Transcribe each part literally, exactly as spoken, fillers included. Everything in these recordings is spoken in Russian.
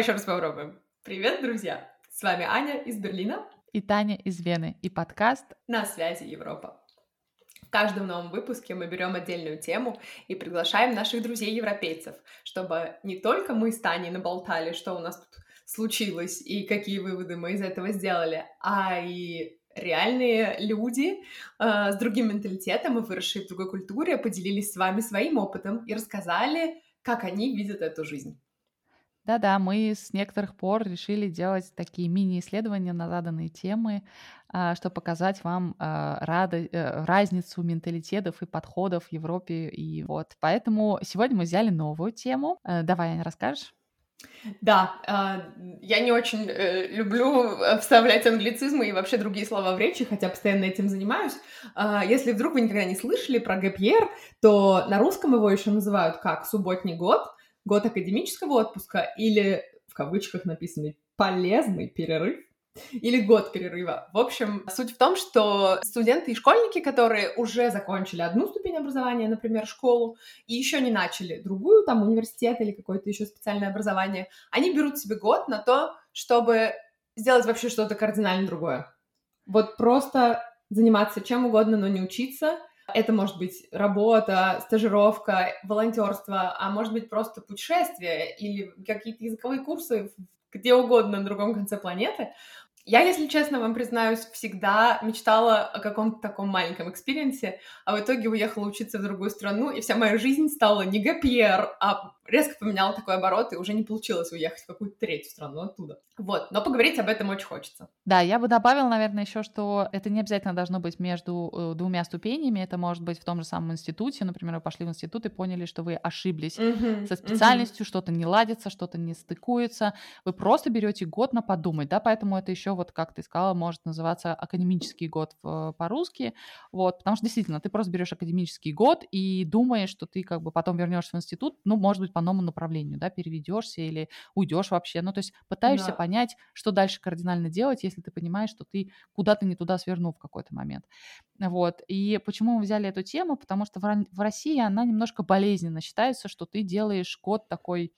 Давай еще раз попробуем. Привет, друзья! С вами Аня из Берлина. И Таня из Вены. И подкаст «На связи Европа». В каждом новом выпуске мы берем отдельную тему и приглашаем наших друзей-европейцев, чтобы не только мы с Таней наболтали, что у нас тут случилось и какие выводы мы из этого сделали, а и реальные люди э, с другим менталитетом и выросшие в другой культуре поделились с вами своим опытом и рассказали, как они видят эту жизнь. Да-да, мы с некоторых пор решили делать такие мини-исследования на заданные темы, чтобы показать вам разницу менталитетов и подходов в Европе. И вот. Поэтому сегодня мы взяли новую тему. Давай, Аня, расскажешь? Да, я не очень люблю вставлять англицизмы и вообще другие слова в речи, хотя постоянно этим занимаюсь. Если вдруг вы никогда не слышали про Gap Year, то на русском его еще называют как «субботний год», «год академического отпуска» или, в кавычках написанный, «полезный перерыв» или «год перерыва». В общем, суть в том, что студенты и школьники, которые уже закончили одну ступень образования, например, школу, и еще не начали другую, там, университет или какое-то еще специальное образование, они берут себе год на то, чтобы сделать вообще что-то кардинально другое. Вот просто заниматься чем угодно, но не учиться. Это может быть работа, стажировка, волонтерство, а может быть просто путешествие или какие-то языковые курсы где угодно на другом конце планеты. Я, если честно, вам признаюсь, всегда мечтала о каком-то таком маленьком экспириенсе, а в итоге уехала учиться в другую страну, и вся моя жизнь стала не гапьер, а резко поменяла такой оборот, и уже не получилось уехать в какую-то третью страну оттуда. Вот, но поговорить об этом очень хочется. Да, я бы добавила, наверное, еще, что это не обязательно должно быть между двумя ступенями, это может быть в том же самом институте, например, вы пошли в институт и поняли, что вы ошиблись mm-hmm, со специальностью, mm-hmm. что-то не ладится, что-то не стыкуется, вы просто берете год на подумать, да, поэтому это еще вот, как ты сказала, может называться академический год по-русски, вот, потому что действительно, ты просто берешь академический год и думаешь, что ты как бы потом вернешься в институт, ну, может быть, по новому направлению, да, переведешься или уйдешь вообще, ну, то есть пытаешься да. понять, что дальше кардинально делать, если ты понимаешь, что ты куда-то не туда свернул в какой-то момент, вот, и почему мы взяли эту тему, потому что в России она немножко болезненно считается, что ты делаешь год такой,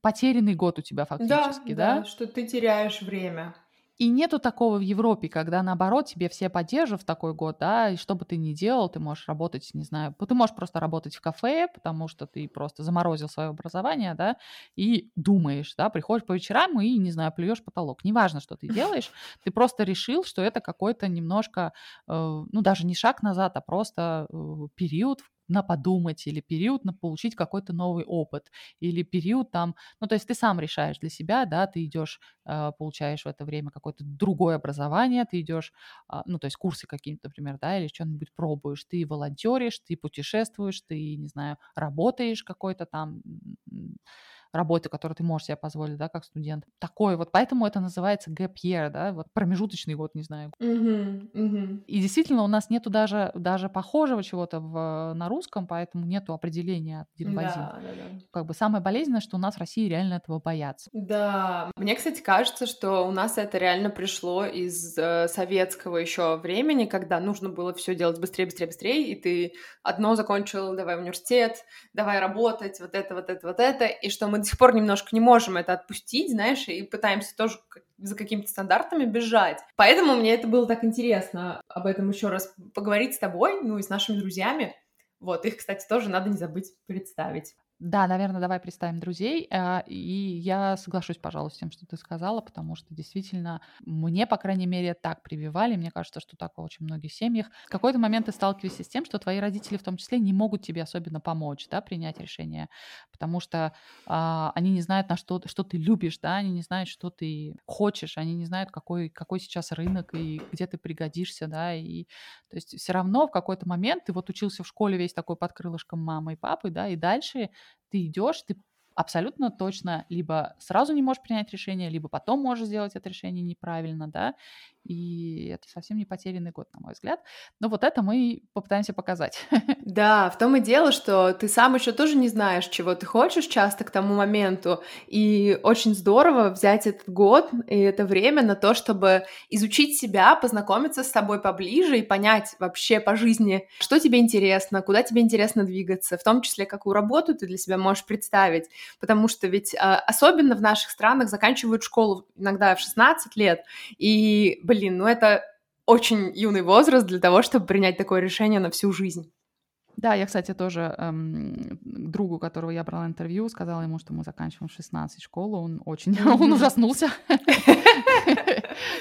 потерянный год у тебя фактически, да, да? Да, что ты теряешь время. И нету такого в Европе, когда, наоборот, тебе все поддержат в такой год, да, и что бы ты ни делал, ты можешь работать, не знаю, ты можешь просто работать в кафе, потому что ты просто заморозил свое образование, да, и думаешь, да, приходишь по вечерам и, не знаю, плюешь потолок. Неважно, что ты делаешь, ты просто решил, что это какой-то немножко, ну, даже не шаг назад, а просто период на подумать или период на получить какой-то новый опыт или период там, ну, то есть ты сам решаешь для себя, да, ты идешь, получаешь в это время какое-то другое образование, ты идешь, ну, то есть курсы какие-то, например, да, или что-нибудь пробуешь, ты волонтеришь, ты путешествуешь, ты, не знаю, работаешь какой-то там работы, которую ты можешь себе позволить, да, как студент. Такое вот, поэтому это называется gap year, да, вот промежуточный год, не знаю. Mm-hmm, mm-hmm. И действительно у нас нету даже, даже похожего чего-то в, на русском, поэтому нету определения димбазин. Да, да, да. Как бы самое болезненное, что у нас в России реально этого боятся. Да, мне, кстати, кажется, что у нас это реально пришло из э, советского еще времени, когда нужно было все делать быстрее, быстрее, быстрее, и ты одно закончил, давай университет, давай работать, вот это, вот это, вот это, и что мы до сих пор немножко не можем это отпустить, знаешь, и пытаемся тоже за какими-то стандартами бежать. Поэтому мне это было так интересно об этом еще раз поговорить с тобой, ну и с нашими друзьями. Вот, их, кстати, тоже надо не забыть представить. Да, наверное, давай представим друзей, и я соглашусь, пожалуй, с тем, что ты сказала, потому что действительно мне, по крайней мере, так прививали, мне кажется, что так в очень многих семьях. В какой-то момент ты сталкиваешься с тем, что твои родители в том числе не могут тебе особенно помочь, да, принять решение, потому что а, они не знают, на что, что ты любишь, да, они не знают, что ты хочешь, они не знают, какой, какой сейчас рынок и где ты пригодишься, да, и то есть все равно в какой-то момент ты вот учился в школе весь такой под крылышком мамы и папы, да, и дальше ты идешь, ты абсолютно точно либо сразу не можешь принять решение, либо потом можешь сделать это решение неправильно, да, и это совсем не потерянный год, на мой взгляд. Но вот это мы попытаемся показать. Да, в том и дело, что ты сам еще тоже не знаешь, чего ты хочешь часто к тому моменту, и очень здорово взять этот год и это время на то, чтобы изучить себя, познакомиться с собой поближе и понять вообще по жизни, что тебе интересно, куда тебе интересно двигаться, в том числе, какую работу ты для себя можешь представить, потому что ведь особенно в наших странах заканчивают школу иногда в шестнадцать лет, и, блин, ну это очень юный возраст для того, чтобы принять такое решение на всю жизнь. Да, я, кстати, тоже эм, другу, которого я брала интервью, сказала ему, что мы заканчиваем в шестнадцать школу, он очень, он ужаснулся,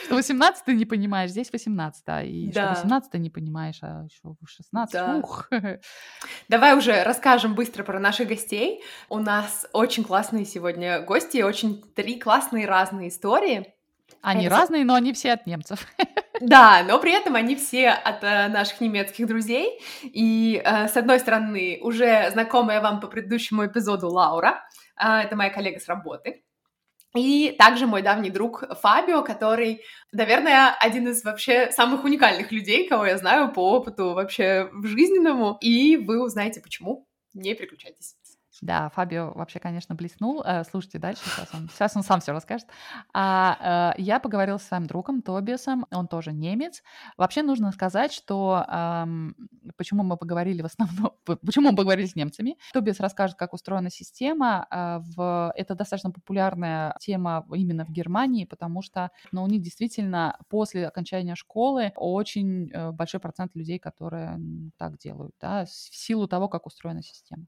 что восемнадцать ты не понимаешь, здесь восемнадцать, да, и что восемнадцать ты не понимаешь, а еще шестнадцать, ух. Давай уже расскажем быстро про наших гостей, у нас очень классные сегодня гости, очень три классные разные истории. Они это... разные, но они все от немцев. Да, но при этом они все от э, наших немецких друзей. И, э, с одной стороны, уже знакомая вам по предыдущему эпизоду Лаура. Э, это моя коллега с работы. И также мой давний друг Фабио, который, наверное, один из вообще самых уникальных людей, кого я знаю по опыту вообще жизненному. И вы узнаете, почему. Не переключайтесь. Да, Фабио вообще, конечно, блеснул. Слушайте дальше, сейчас он, сейчас он сам все расскажет. А, я поговорила с своим другом Тобиасом, он тоже немец. Вообще нужно сказать, что почему мы поговорили в основном, почему мы поговорили с немцами. Тобиас расскажет, как устроена система. В, это достаточно популярная тема именно в Германии, потому что, ну, у них действительно после окончания школы очень большой процент людей, которые так делают, да, в силу того, как устроена система.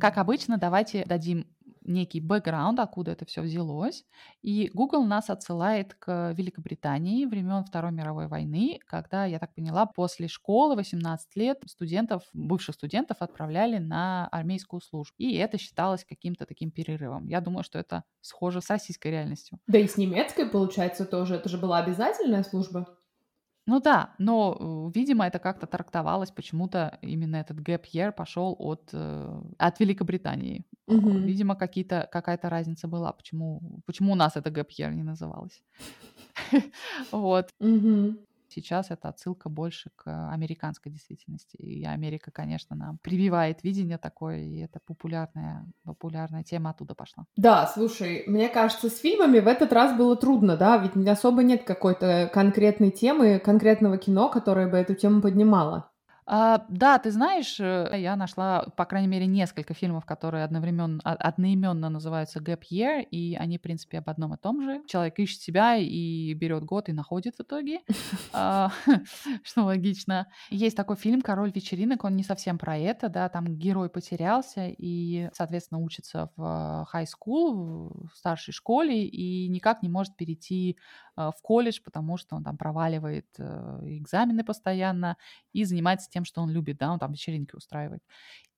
Как обычно, давайте дадим некий бэкграунд, откуда это все взялось. И Google нас отсылает к Великобритании времен Второй мировой войны, когда, я так поняла, после школы восемнадцать лет студентов, бывших студентов отправляли на армейскую службу. И это считалось каким-то таким перерывом. Я думаю, что это схоже с российской реальностью. Да и с немецкой, получается, тоже. Это же была обязательная служба. Ну да, но, видимо, это как-то трактовалось, почему-то именно этот Gap Year пошел от, от Великобритании. Mm-hmm. Видимо, какие-то, какая-то разница была, почему, почему у нас это Gap Year не называлось. Вот. Сейчас это отсылка больше к американской действительности. И Америка, конечно, нам прививает видение такое, и это популярная, популярная тема оттуда пошла. Да, слушай, мне кажется, с фильмами в этот раз было трудно, да, ведь особо нет какой-то конкретной темы, конкретного кино, которое бы эту тему поднимало. А, да, ты знаешь, я нашла, по крайней мере, несколько фильмов, которые одновременно, одноименно называются Gap Year, и они, в принципе, об одном и том же. Человек ищет себя и берет год и находит в итоге, что логично. Есть такой фильм «Король вечеринок», он не совсем про это, да, там герой потерялся и, соответственно, учится в хай-скул, в старшей школе, и никак не может перейти в колледж, потому что он там проваливает экзамены постоянно и занимается тем, что он любит, да, он там вечеринки устраивает.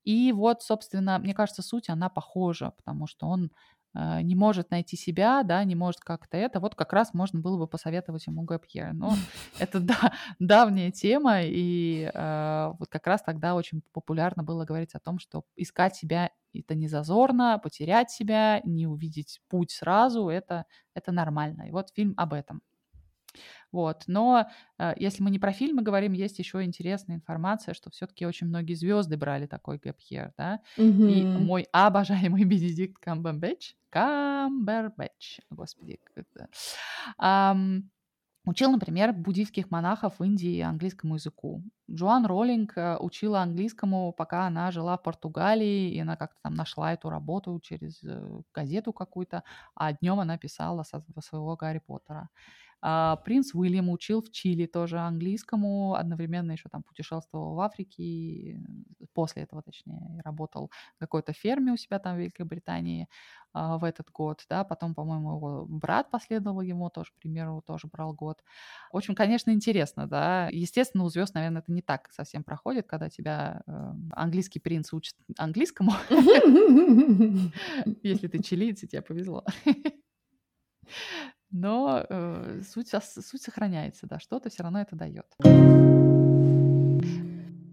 И вот, собственно, мне кажется, суть, она похожа, потому что он э, не может найти себя, да, не может как-то это. Вот как раз можно было бы посоветовать ему Gap Year. Но это, да, давняя тема, и э, вот как раз тогда очень популярно было говорить о том, что искать себя — это не зазорно, потерять себя, не увидеть путь сразу — это, это нормально. И вот фильм об этом. Вот, но э, если мы не про фильмы говорим, есть еще интересная информация, что все-таки очень многие звезды брали такой Gap Year, да, mm-hmm. И мой обожаемый Бенедикт Камбербэч, Камбербэч, господи, эм, учил, например, буддийских монахов в Индии английскому языку. Джоан Роулинг учила английскому, пока она жила в Португалии, и она как-то там нашла эту работу через газету какую-то, а днем она писала со своего Гарри Поттера. Принц Уильям учил в Чили тоже английскому, одновременно еще там путешествовал в Африке, после этого, точнее, работал в какой-то ферме у себя там в Великобритании в этот год, да, потом, по-моему, его брат последовал ему, тоже, к примеру, тоже брал год. В общем, конечно, интересно, да, естественно, у звезд, наверное, это не так совсем проходит, когда тебя английский принц учит английскому, если ты чилиец, и тебе повезло. Но э, суть, суть сохраняется, да, что-то все равно это дает.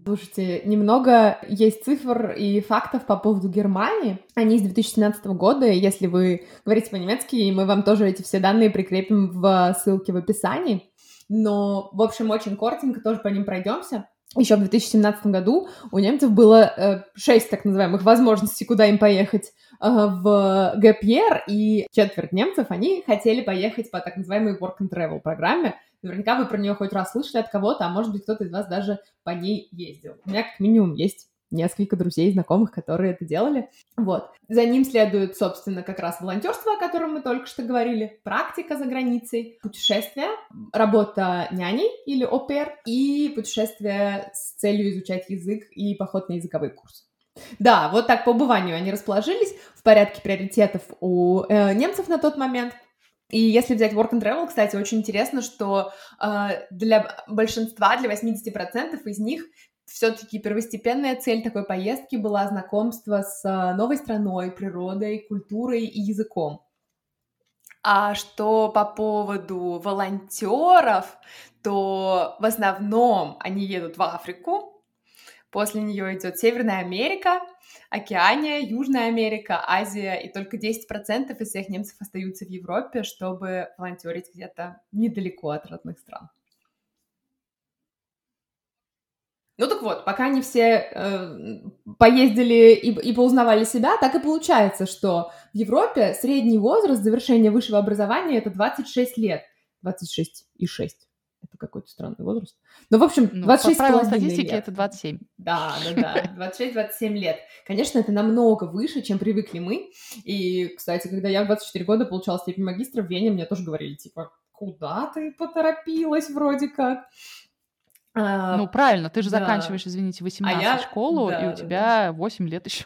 Слушайте, немного есть цифр и фактов по поводу Германии. Они с две тысячи семнадцатого года, если вы говорите по-немецки, и мы вам тоже эти все данные прикрепим в ссылке в описании. Но, в общем, очень коротенько тоже по ним пройдемся. Еще в две тысячи семнадцатом году у немцев было шесть так называемых возможностей, куда им поехать в Gap Year, и четверть немцев, они хотели поехать по так называемой Work and Travel программе. Наверняка вы про нее хоть раз слышали от кого-то, а может быть, кто-то из вас даже по ней ездил. У меня как минимум есть несколько друзей и знакомых, которые это делали. Вот. За ним следует, собственно, как раз волонтерство, о котором мы только что говорили, практика за границей, путешествия, работа няней или опер и путешествия с целью изучать язык и поход на языковые курсы. Да, вот так по убыванию они расположились в порядке приоритетов у э, немцев на тот момент. И если взять work and travel, кстати, очень интересно, что э, для большинства, для восемьдесят процентов из них все-таки первостепенная цель такой поездки была знакомство с новой страной, природой, культурой и языком. А что по поводу волонтеров, то в основном они едут в Африку, после нее идет Северная Америка, Океания, Южная Америка, Азия, и только десять процентов из всех немцев остаются в Европе, чтобы волонтерить где-то недалеко от родных стран. Ну так вот, пока они все э, поездили и, и поузнавали себя, так и получается, что в Европе средний возраст завершения высшего образования — это двадцать шесть лет. двадцать шесть и шесть. Это какой-то странный возраст. Ну, в общем, ну, двадцать шесть по правилам статистики это двадцать семь. Да, да, да, двадцать шесть - двадцать семь лет. Конечно, это намного выше, чем привыкли мы. И, кстати, когда я в двадцать четыре года получала степень магистра в Вене, мне тоже говорили, типа, куда ты поторопилась вроде как? А, ну, правильно, ты же да. заканчиваешь, извините, восемнадцать а я... школу, да, и у да, тебя да. восемь лет еще.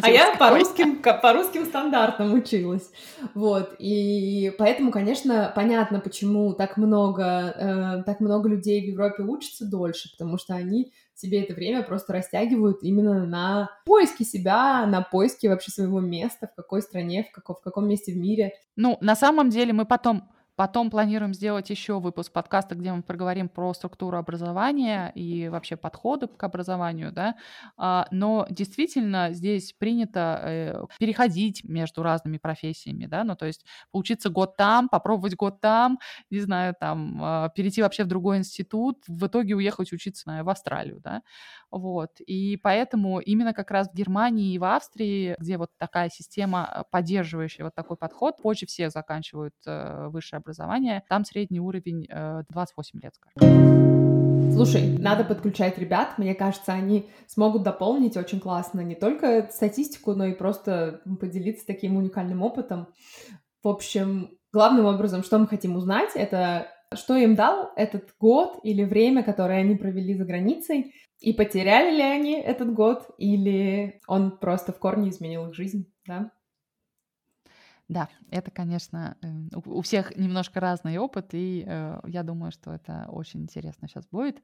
А я по русским, по русским стандартам училась. Вот, и поэтому, конечно, понятно, почему так много, э, так много людей в Европе учатся дольше, потому что они себе это время просто растягивают именно на поиски себя, на поиски вообще своего места, в какой стране, в, каков, в каком месте в мире. Ну, на самом деле мы потом... Потом планируем сделать еще выпуск подкаста, где мы проговорим про структуру образования и вообще подходы к образованию, да. Но действительно здесь принято переходить между разными профессиями, да. Ну, то есть поучиться год там, попробовать год там, не знаю, там, перейти вообще в другой институт, в итоге уехать учиться в Австралию, да. Вот. И поэтому именно как раз в Германии и в Австрии, где вот такая система, поддерживающая вот такой подход, позже все заканчивают высшее образование. образования, там средний уровень двадцать восемь лет, скажем. Слушай, надо подключать ребят, мне кажется, они смогут дополнить очень классно не только статистику, но и просто поделиться таким уникальным опытом. В общем, главным образом, что мы хотим узнать, это что им дал этот год или время, которое они провели за границей, и потеряли ли они этот год, или он просто в корне изменил их жизнь, да? Да, это, конечно, у всех немножко разный опыт, и э, я думаю, что это очень интересно сейчас будет.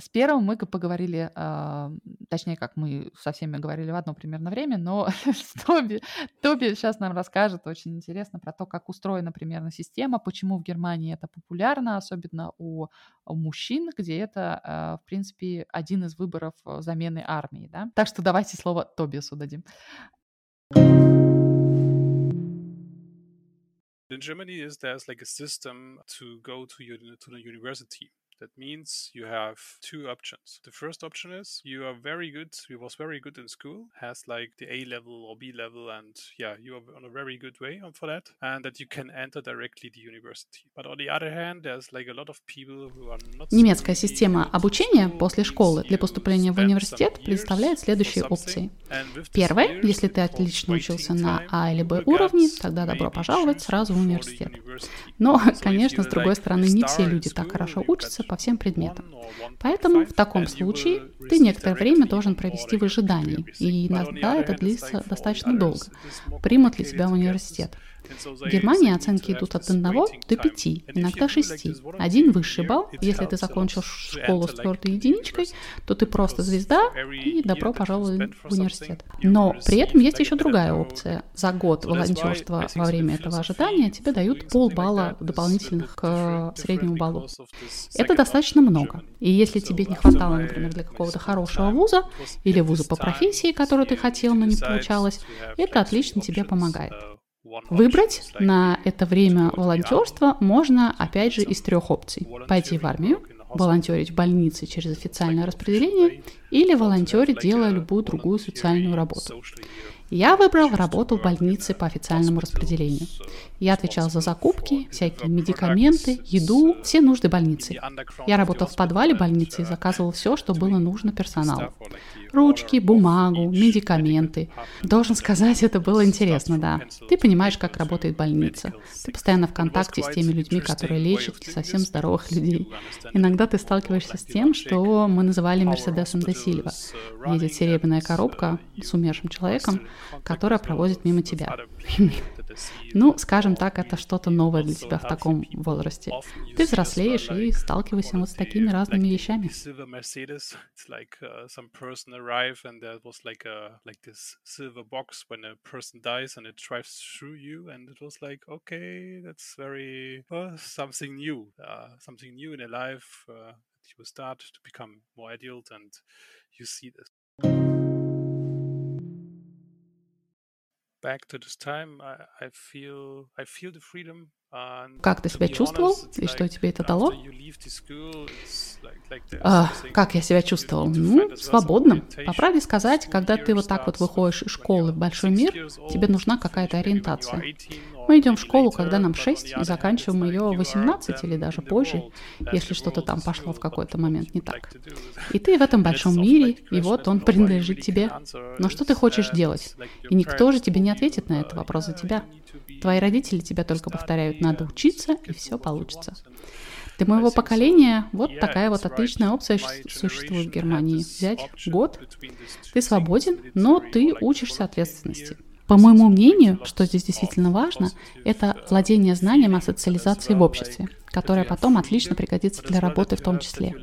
С первым мы поговорили, э, точнее, как мы со всеми говорили в одно примерно время, но Тоби, Тоби сейчас нам расскажет очень интересно про то, как устроена примерно система, почему в Германии это популярно, особенно у, у мужчин, где это, э, в принципе, один из выборов замены армии, да? Так что давайте слово Тобиасу дадим. In Germany, is there's like a system to go to your to the university. That means you have two options. The first option is you are very good. You was very good in school, has like the A level or B level, and yeah, you are on a very good way for that, and that you can enter directly the university. But on the other hand, there's like a lot of people who are not. Немецкая система обучения после школы для поступления в университет представляет следующие опции. Первое, если ты отлично учился на А или Б уровне, тогда добро пожаловать сразу в университет. Но, конечно, с другой стороны, не все люди так хорошо учатся по всем предметам. Поэтому в таком случае ты некоторое время должен провести в ожидании, и иногда это длится достаточно долго. Примут ли тебя в университет? В Германии оценки идут от одного до пяти, иногда шести. Один высший балл, если ты закончил школу с твердой единичкой, то ты просто звезда и добро пожаловать в университет. Но при этом есть еще другая опция. За год волонтерства во время этого ожидания тебе дают полную полбалла дополнительных к среднему баллу. Это достаточно много. И если тебе не хватало, например, для какого-то хорошего вуза или вуза по профессии, которую ты хотел, но не получалось, это отлично тебе помогает. Выбрать на это время волонтерство можно, опять же, из трех опций. Пойти в армию, волонтерить в больнице через официальное распределение или волонтерить, делая любую другую социальную работу. Я выбрал работу в больнице по официальному распределению. Я отвечал за закупки, всякие медикаменты, еду, все нужды больницы. Я работал в подвале больницы и заказывал все, что было нужно персоналу. Ручки, бумагу, медикаменты. Должен сказать, это было интересно, да. Ты понимаешь, как работает больница. Ты постоянно в контакте с теми людьми, которые лечат не совсем здоровых людей. Иногда ты сталкиваешься с тем, что мы называли Мерседесом де Сильва. Едет серебряная коробка с умершим человеком, которая проводит мимо тебя. Ну, скажем так, это что-то новое для тебя в таком возрасте. Ты взрослеешь и сталкиваешься вот с такими разными вещами. Как ты себя чувствовал и что тебе это дало? А, как я себя чувствовал? Ну, свободно. По правде сказать, когда ты вот так вот выходишь из школы в большой мир, тебе нужна какая-то ориентация. Мы идем в школу, когда нам шесть, и заканчиваем ее восемнадцать или даже позже, если что-то там пошло в какой-то момент не так. И ты в этом большом мире, и вот он принадлежит тебе. Но что ты хочешь делать? И никто же тебе не ответит на этот вопрос за тебя. Твои родители тебя только повторяют: надо учиться, и все получится. Для моего поколения вот такая вот отличная опция существует в Германии. Взять год, ты свободен, но ты учишься ответственности. По моему мнению, что здесь действительно важно, это владение знанием о социализации в обществе, которое потом отлично пригодится для работы в том числе.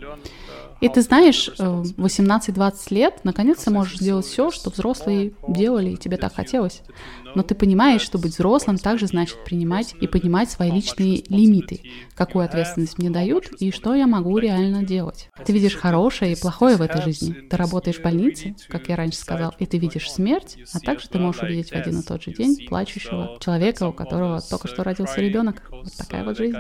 И ты знаешь, в восемнадцать-двадцать лет, наконец, ты можешь делать все, что взрослые делали, и тебе так хотелось. Но ты понимаешь, что быть взрослым также значит принимать и понимать свои личные лимиты, какую ответственность мне дают и что я могу реально делать. Ты видишь хорошее и плохое в этой жизни. Ты работаешь в больнице, как я раньше сказал, и ты видишь смерть, а также ты можешь увидеть в один и тот же день плачущего человека, у которого только что родился ребенок. Вот такая вот жизнь.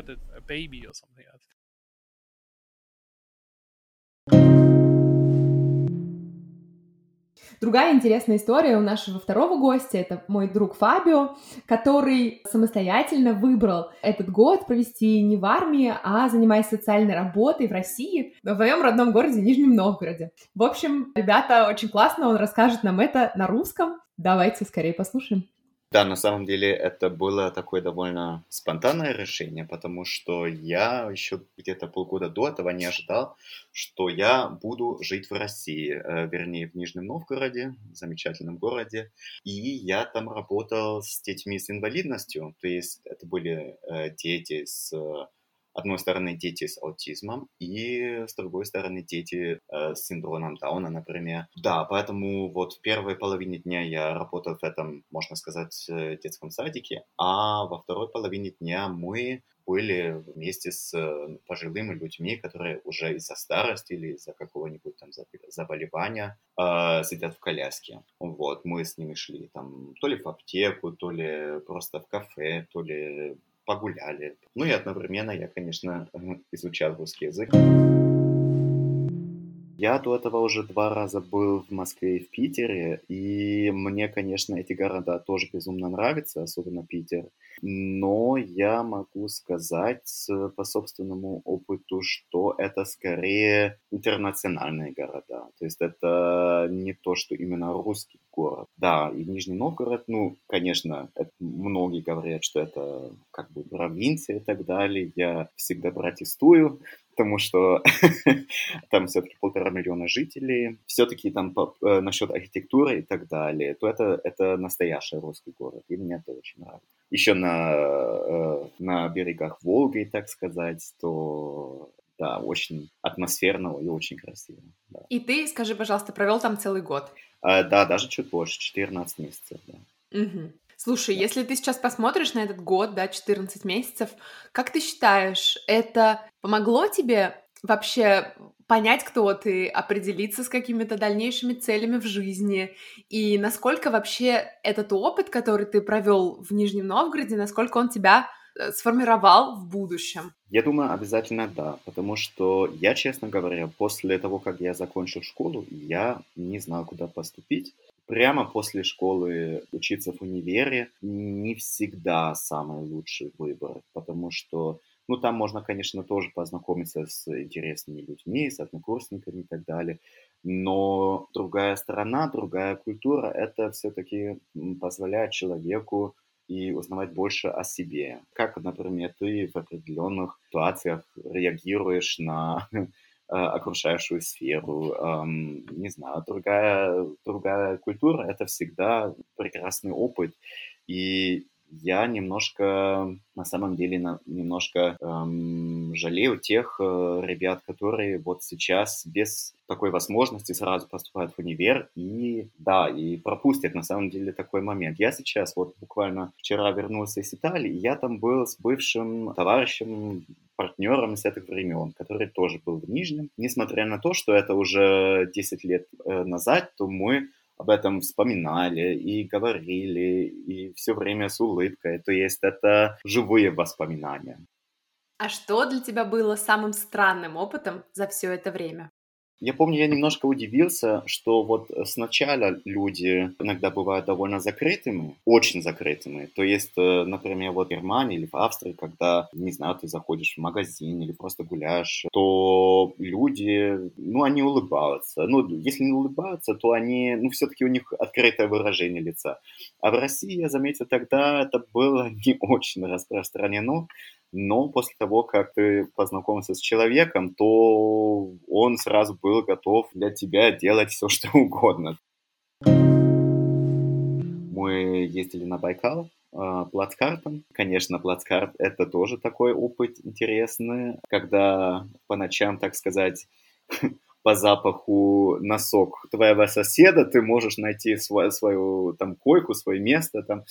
Другая интересная история у нашего второго гостя, это мой друг Фабио, который самостоятельно выбрал этот год провести не в армии, а занимаясь социальной работой в России, в своем родном городе Нижнем Новгороде. В общем, ребята, очень классно, он расскажет нам это на русском. Давайте скорее послушаем. Да, на самом деле это было такое довольно спонтанное решение, потому что я еще где-то полгода до этого не ожидал, что я буду жить в России, вернее, в Нижнем Новгороде, замечательном городе, и я там работал с детьми с инвалидностью, то есть это были дети с... С одной стороны, дети с аутизмом, и с другой стороны, дети э, с синдромом Дауна, например. Да, поэтому вот в первой половине дня я работал в этом, можно сказать, детском садике, а во второй половине дня мы были вместе с пожилыми людьми, которые уже из-за старости или из-за какого-нибудь там заболевания э, сидят в коляске. Вот, мы с ними шли там то ли в аптеку, то ли просто в кафе, то ли... погуляли. Ну и одновременно я, конечно, изучал русский язык. Я до этого уже два раза был в Москве и в Питере, и мне, конечно, эти города тоже безумно нравятся, особенно Питер. Но я могу сказать по собственному опыту, что это скорее интернациональные города. То есть это не то, что именно русский город. Да, и Нижний Новгород, ну, конечно, это, многие говорят, что это как бы провинция и так далее. Я всегда протестую, потому что там все-таки полтора миллиона жителей. Все-таки там по, э, насчет архитектуры и так далее, то это, это настоящий русский город, и мне это очень нравится. Еще на, э, на берегах Волги, так сказать, то... Да, очень атмосферного и очень красивого. Да. И ты, скажи, пожалуйста, провел там целый год? А, да, даже чуть больше, четырнадцать месяцев, да. Угу. Слушай, если ты сейчас посмотришь на этот год, да, четырнадцать месяцев, как ты считаешь, это помогло тебе вообще понять, кто ты, определиться с какими-то дальнейшими целями в жизни, и насколько вообще этот опыт, который ты провел в Нижнем Новгороде, насколько он тебя сформировал в будущем? Я думаю, обязательно да, потому что я, честно говоря, после того, как я закончил школу, я не знал, куда поступить. Прямо после школы учиться в универе не всегда самый лучший выбор, потому что, ну, там можно, конечно, тоже познакомиться с интересными людьми, с однокурсниками и так далее, но другая страна, другая культура, это все-таки позволяет человеку и узнавать больше о себе. Как, например, ты в определенных ситуациях реагируешь на окружающую сферу, эм, не знаю, другая, другая культура, это всегда прекрасный опыт. И я немножко, на самом деле, на, немножко эм, жалею тех э, ребят, которые вот сейчас без такой возможности сразу поступают в универ и, да, и пропустят, на самом деле, такой момент. Я сейчас вот буквально вчера вернулся из Италии, и я там был с бывшим товарищем, партнером с этих времен, который тоже был в Нижнем. Несмотря на то, что это уже десять лет назад, то мы об этом вспоминали и говорили, и все время с улыбкой. То есть это живые воспоминания. А что для тебя было самым странным опытом за все это время? Я помню, я немножко удивился, что вот сначала люди иногда бывают довольно закрытыми, очень закрытыми. То есть, например, вот в Германии или в Австрии, когда, не знаю, ты заходишь в магазин или просто гуляешь, то люди, ну, они улыбаются. Ну, если не улыбаются, то они, ну, все-таки у них открытое выражение лица. А в России, я заметил, тогда это было не очень распространено. Но после того, как ты познакомился с человеком, то он сразу был готов для тебя делать все, что угодно. Мы ездили на Байкал э, плацкартом. Конечно, плацкарт — это тоже такой опыт интересный, когда по ночам, так сказать, по запаху носок твоего соседа ты можешь найти свою, свою там койку, свое место там.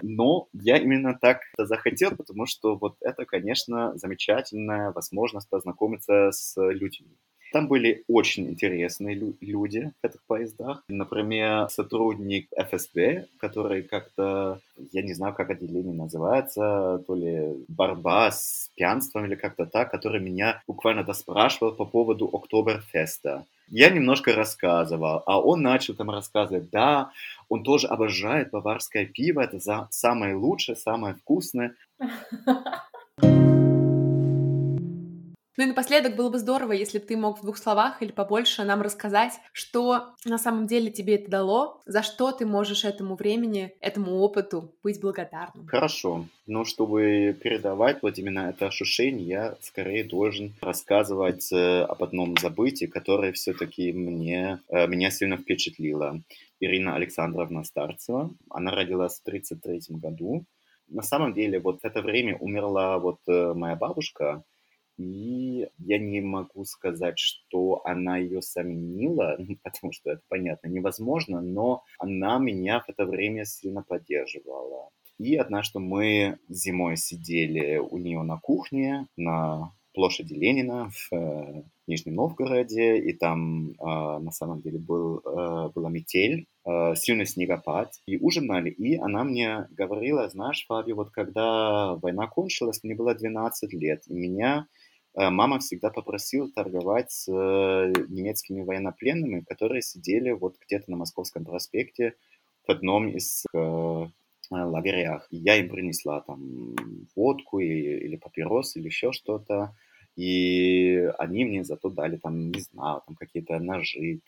Но я именно так это захотел, потому что вот это, конечно, замечательная возможность познакомиться с людьми. Там были очень интересные лю- люди в этих поездах. Например, сотрудник эф эс бэ, который как-то, я не знаю, как отделение называется, то ли борьба с пьянством или как-то так, который меня буквально доспрашивал по поводу Октоберфеста. Я немножко рассказывал, а он начал там рассказывать, да, он тоже обожает баварское пиво, это за- самое лучшее, самое вкусное. Ну и напоследок было бы здорово, если бы ты мог в двух словах или побольше нам рассказать, что на самом деле тебе это дало, за что ты можешь этому времени, этому опыту быть благодарным. Хорошо, но чтобы передавать вот именно это ощущение, я скорее должен рассказывать э, об одном событии, которое все-таки мне, э, меня сильно впечатлило. Ирина Александровна Старцева, она родилась в тридцать третьем году. На самом деле вот в это время умерла вот э, моя бабушка, и я не могу сказать, что она ее заменила, потому что это, понятно, невозможно, но она меня в это время сильно поддерживала. И однажды мы зимой сидели у нее на кухне, на площади Ленина в э, Нижнем Новгороде, и там э, на самом деле был, э, была метель, э, сильный снегопад, и ужинали, и она мне говорила, знаешь, Фабио, вот когда война кончилась, мне было двенадцать лет, и меня... Мама всегда попросила торговать с немецкими военнопленными, которые сидели вот где-то на Московском проспекте в одном из э, лагерях. И я им принесла там водку и, или папирос, или еще что-то. И они мне зато дали там, не знаю, там какие-то ножи,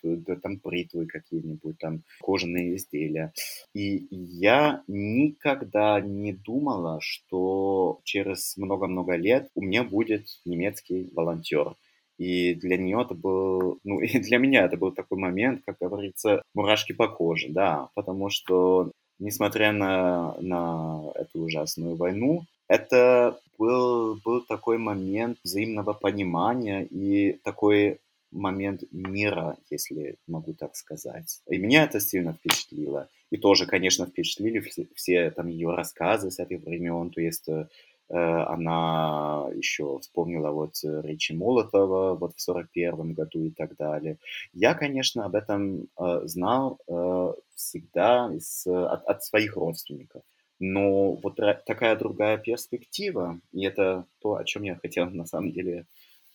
там бритвы какие-нибудь, там кожаные изделия. И я никогда не думала, что через много-много лет у меня будет немецкий волонтер. И для нее это был, ну и для меня это был такой момент, как говорится, мурашки по коже, да, потому что несмотря на, на эту ужасную войну, это был, был такой момент взаимного понимания и такой момент мира, если могу так сказать. И меня это сильно впечатлило. и тоже, конечно, впечатлили все, все там ее рассказы с этих времен, то есть э, она еще вспомнила вот речи Молотова вот в сорок первом году и так далее. Я, конечно, об этом э, знал э, всегда из, от, от своих родственников. Но вот такая другая перспектива, и это то, о чем я хотел на самом деле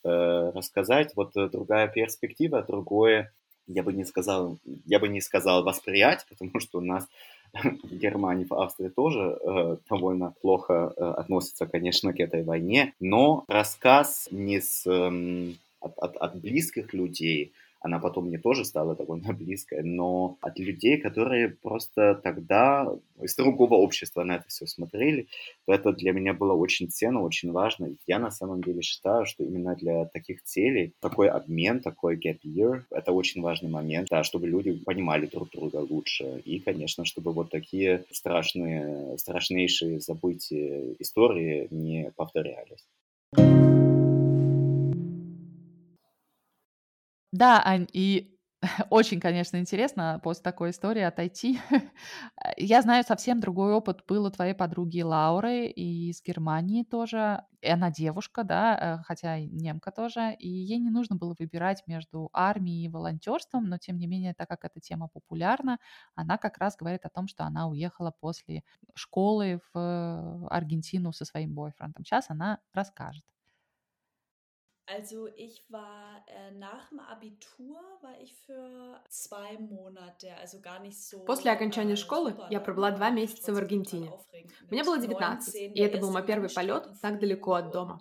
э, рассказать, вот другая перспектива, другое, я бы не сказал, я бы не сказал восприять, потому что у нас в Германии, в Австрии тоже э, довольно плохо э, относятся, конечно, к этой войне, но рассказ не с, э, от, от, от близких людей, она потом мне тоже стала довольно близкой, но от людей, которые просто тогда из другого общества на это все смотрели, то это для меня было очень ценно, очень важно. Я на самом деле считаю, что именно для таких целей такой обмен, такой gap year, это очень важный момент, да, чтобы люди понимали друг друга лучше. И, конечно, чтобы вот такие страшные, страшнейшие события истории не повторялись. Да, Ань, и очень, конечно, интересно после такой истории отойти. Я знаю, совсем другой опыт был у твоей подруги Лауры и из Германии тоже. И она девушка, да, хотя немка тоже. И ей не нужно было выбирать между армией и волонтерством, но, тем не менее, так как эта тема популярна, она как раз говорит о том, что она уехала после школы в Аргентину со своим бойфрендом. Сейчас она расскажет. Also ich war äh, nach dem Abitur war ich für zwei Monate, also gar nicht so. После окончания школы я пробыла два месяца в Аргентине. Мне было девятнадцать, и это был мой первый полет так далеко от дома.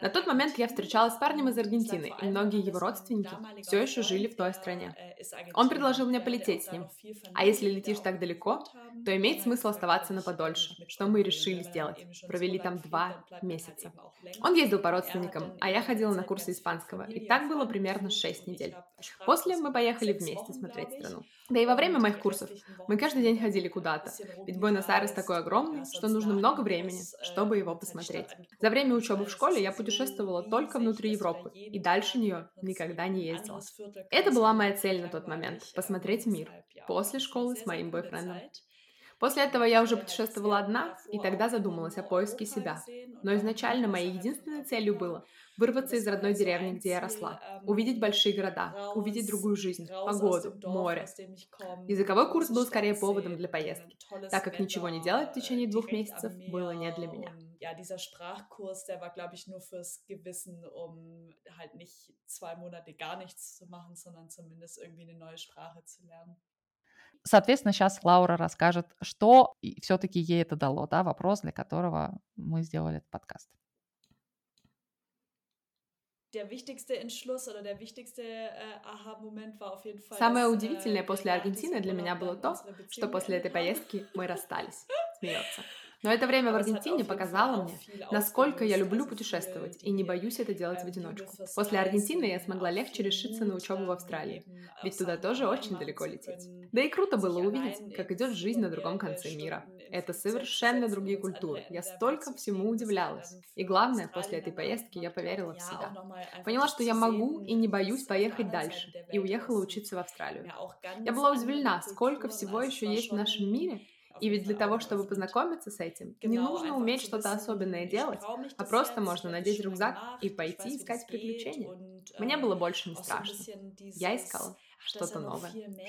На тот момент я встречалась с парнем из Аргентины, и многие его родственники все еще жили в той стране. Он предложил мне полететь с ним. А если летишь так далеко, то имеет смысл оставаться на подольше, что мы и решили сделать. Провели там два месяца. Он ездил по родственникам, а я ходила на курсы испанского, и так было примерно шесть недель. После мы поехали вместе смотреть страну. Да и во время моих курсов мы каждый день ходили куда-то, ведь Буэнос-Айрес такой огромный, что нужно много времени, чтобы его посмотреть. За время учебы в школе я путешествовала только внутри Европы, и дальше нее никогда не ездила. Это была моя цель на тот момент — посмотреть мир после школы с моим бойфрендом. После этого я уже путешествовала одна, и тогда задумалась о поиске себя. Но изначально моей единственной целью было вырваться из родной деревни, где я росла, увидеть большие города, увидеть другую жизнь, погоду, море. Языковой курс был скорее поводом для поездки, так как ничего не делать в течение двух месяцев было не для меня. Ja, dieser Sprachkurs, der war, glaube ich, nur fürs Gewissen, um halt nicht zwei Monate gar nichts zu machen, sondern zumindest irgendwie eine neue Sprache zu lernen. Соответственно, сейчас Лаура расскажет, что все-таки ей это дало, да, вопрос, для которого мы сделали этот подкаст. Самое удивительное после Аргентины для меня было то, что после этой поездки мы расстались. Смеется. Но это время в Аргентине показало мне, насколько я люблю путешествовать и не боюсь это делать в одиночку. После Аргентины я смогла легче решиться на учебу в Австралии, ведь туда тоже очень далеко лететь. Да и круто было увидеть, как идет жизнь на другом конце мира. Это совершенно другие культуры. Я столько всему удивлялась. И главное, после этой поездки я поверила в себя. Поняла, что я могу и не боюсь поехать дальше, и уехала учиться в Австралию. Я была удивлена, сколько всего еще есть в нашем мире. И ведь для того, чтобы познакомиться с этим, не нужно уметь что-то особенное делать, а просто можно надеть рюкзак и пойти искать приключения. Мне было больше не страшно. Я искала что-то новое в жизни.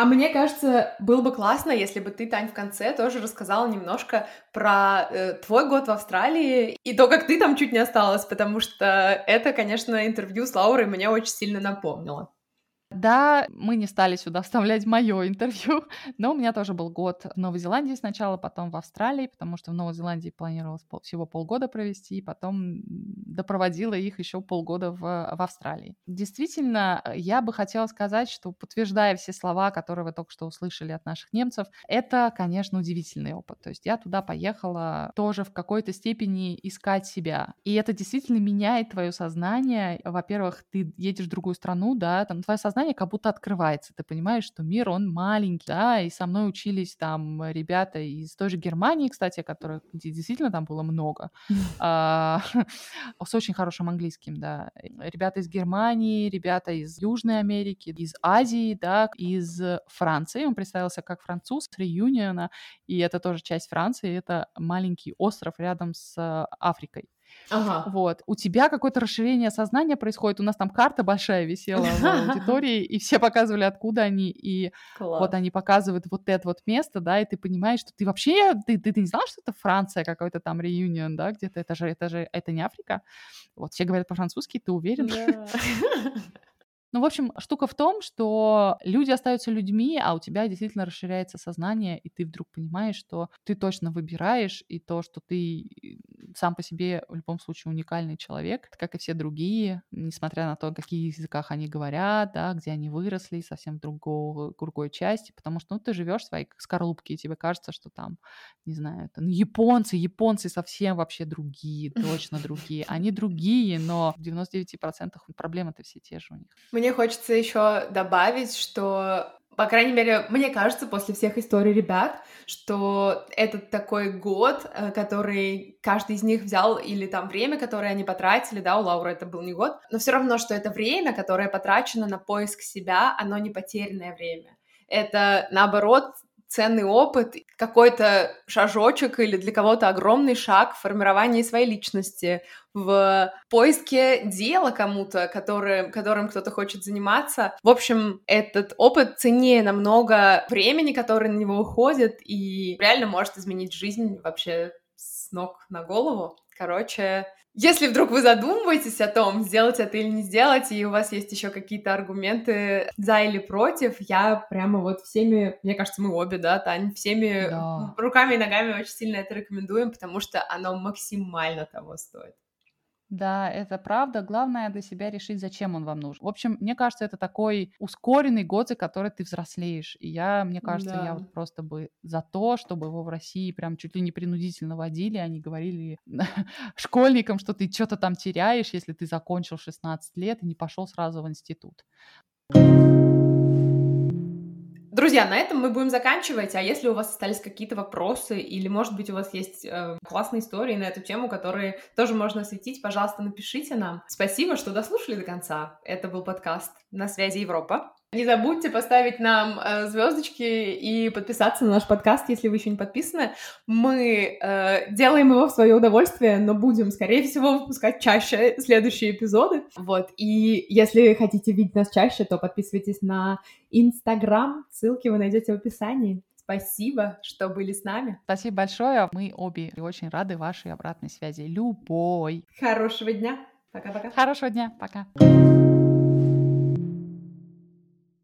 А мне кажется, было бы классно, если бы ты, Тань, в конце тоже рассказала немножко про э, твой год в Австралии и то, как ты там чуть не осталась, потому что это, конечно, интервью с Лаурой мне очень сильно напомнило. Да, мы не стали сюда вставлять мое интервью, но у меня тоже был год в Новой Зеландии сначала, потом в Австралии, потому что в Новой Зеландии планировалось пол, всего полгода провести, и потом допроводила их еще полгода в, в Австралии. Действительно, я бы хотела сказать, что, подтверждая все слова, которые вы только что услышали от наших немцев, это, конечно, удивительный опыт. То есть я туда поехала тоже в какой-то степени искать себя. И это действительно меняет твое сознание. Во-первых, ты едешь в другую страну, да, там твое сознание Таня как будто открывается. Ты понимаешь, что мир, он маленький, да, и со мной учились там ребята из той же Германии, кстати, которых действительно там было много, с очень хорошим английским, да. Ребята из Германии, ребята из Южной Америки, из Азии, да, из Франции. Он представился как француз, Реюньона, и это тоже часть Франции, это маленький остров рядом с Африкой. Ага. Вот. У тебя какое-то расширение сознания происходит. У нас там карта большая висела в аудитории, и все показывали, откуда они. И класс. Вот они показывают вот это вот место, да, и ты понимаешь, что ты вообще... Ты, ты, ты не знал, что это Франция, какой-то там Реюньон, да, где-то это же, это же... Это не Африка. Вот, все говорят по-французски, ты уверен? Ну, в общем, штука в том, что люди остаются людьми, а у тебя действительно расширяется сознание, и ты вдруг понимаешь, что ты точно выбираешь, и то, что ты сам по себе в любом случае уникальный человек, как и все другие, несмотря на то, на каких языках они говорят, да, где они выросли, совсем в другой, другой части, потому что ну, ты живешь в своей скорлупке, и тебе кажется, что там, не знаю, это, ну, японцы, японцы совсем вообще другие, точно другие, они другие, но в девяносто девять процентов проблемы-то все те же у них. Мне хочется еще добавить, что, по крайней мере, мне кажется, после всех историй ребят, что этот такой год, который каждый из них взял, или там время, которое они потратили, да, у Лауры это был не год, но все равно, что это время, которое потрачено на поиск себя, оно не потерянное время. Это, наоборот, ценный опыт, какой-то шажочек или для кого-то огромный шаг в формировании своей личности, в поиске дела кому-то, который, которым кто-то хочет заниматься. В общем, этот опыт ценнее намного времени, которое на него уходит, и реально может изменить жизнь вообще с ног на голову. Короче, если вдруг вы задумываетесь о том, сделать это или не сделать, и у вас есть еще какие-то аргументы за или против, я прямо вот всеми, мне кажется, мы обе, да, Тань, всеми да. руками и ногами очень сильно это рекомендуем, потому что оно максимально того стоит. Да, это правда. Главное для себя решить, зачем он вам нужен. В общем, мне кажется, это такой ускоренный год, за который ты взрослеешь. И я, мне кажется, да. я вот просто бы за то, чтобы его в России прям чуть ли не принудительно водили, они говорили школьникам, что ты что-то там теряешь, если ты закончил шестнадцать лет и не пошел сразу в институт. Друзья, на этом мы будем заканчивать, а если у вас остались какие-то вопросы или, может быть, у вас есть э, классные истории на эту тему, которые тоже можно осветить, пожалуйста, напишите нам. Спасибо, что дослушали до конца. Это был подкаст «На связи Европа». Не забудьте поставить нам э, звездочки и подписаться на наш подкаст, если вы еще не подписаны. Мы э, делаем его в свое удовольствие, но будем, скорее всего, выпускать чаще следующие эпизоды. Вот. И если хотите видеть нас чаще, то подписывайтесь на Инстаграм. Ссылки вы найдете в описании. Спасибо, что были с нами. Спасибо большое. Мы обе очень рады вашей обратной связи. Любой. Хорошего дня. Пока-пока. Хорошего дня. Пока.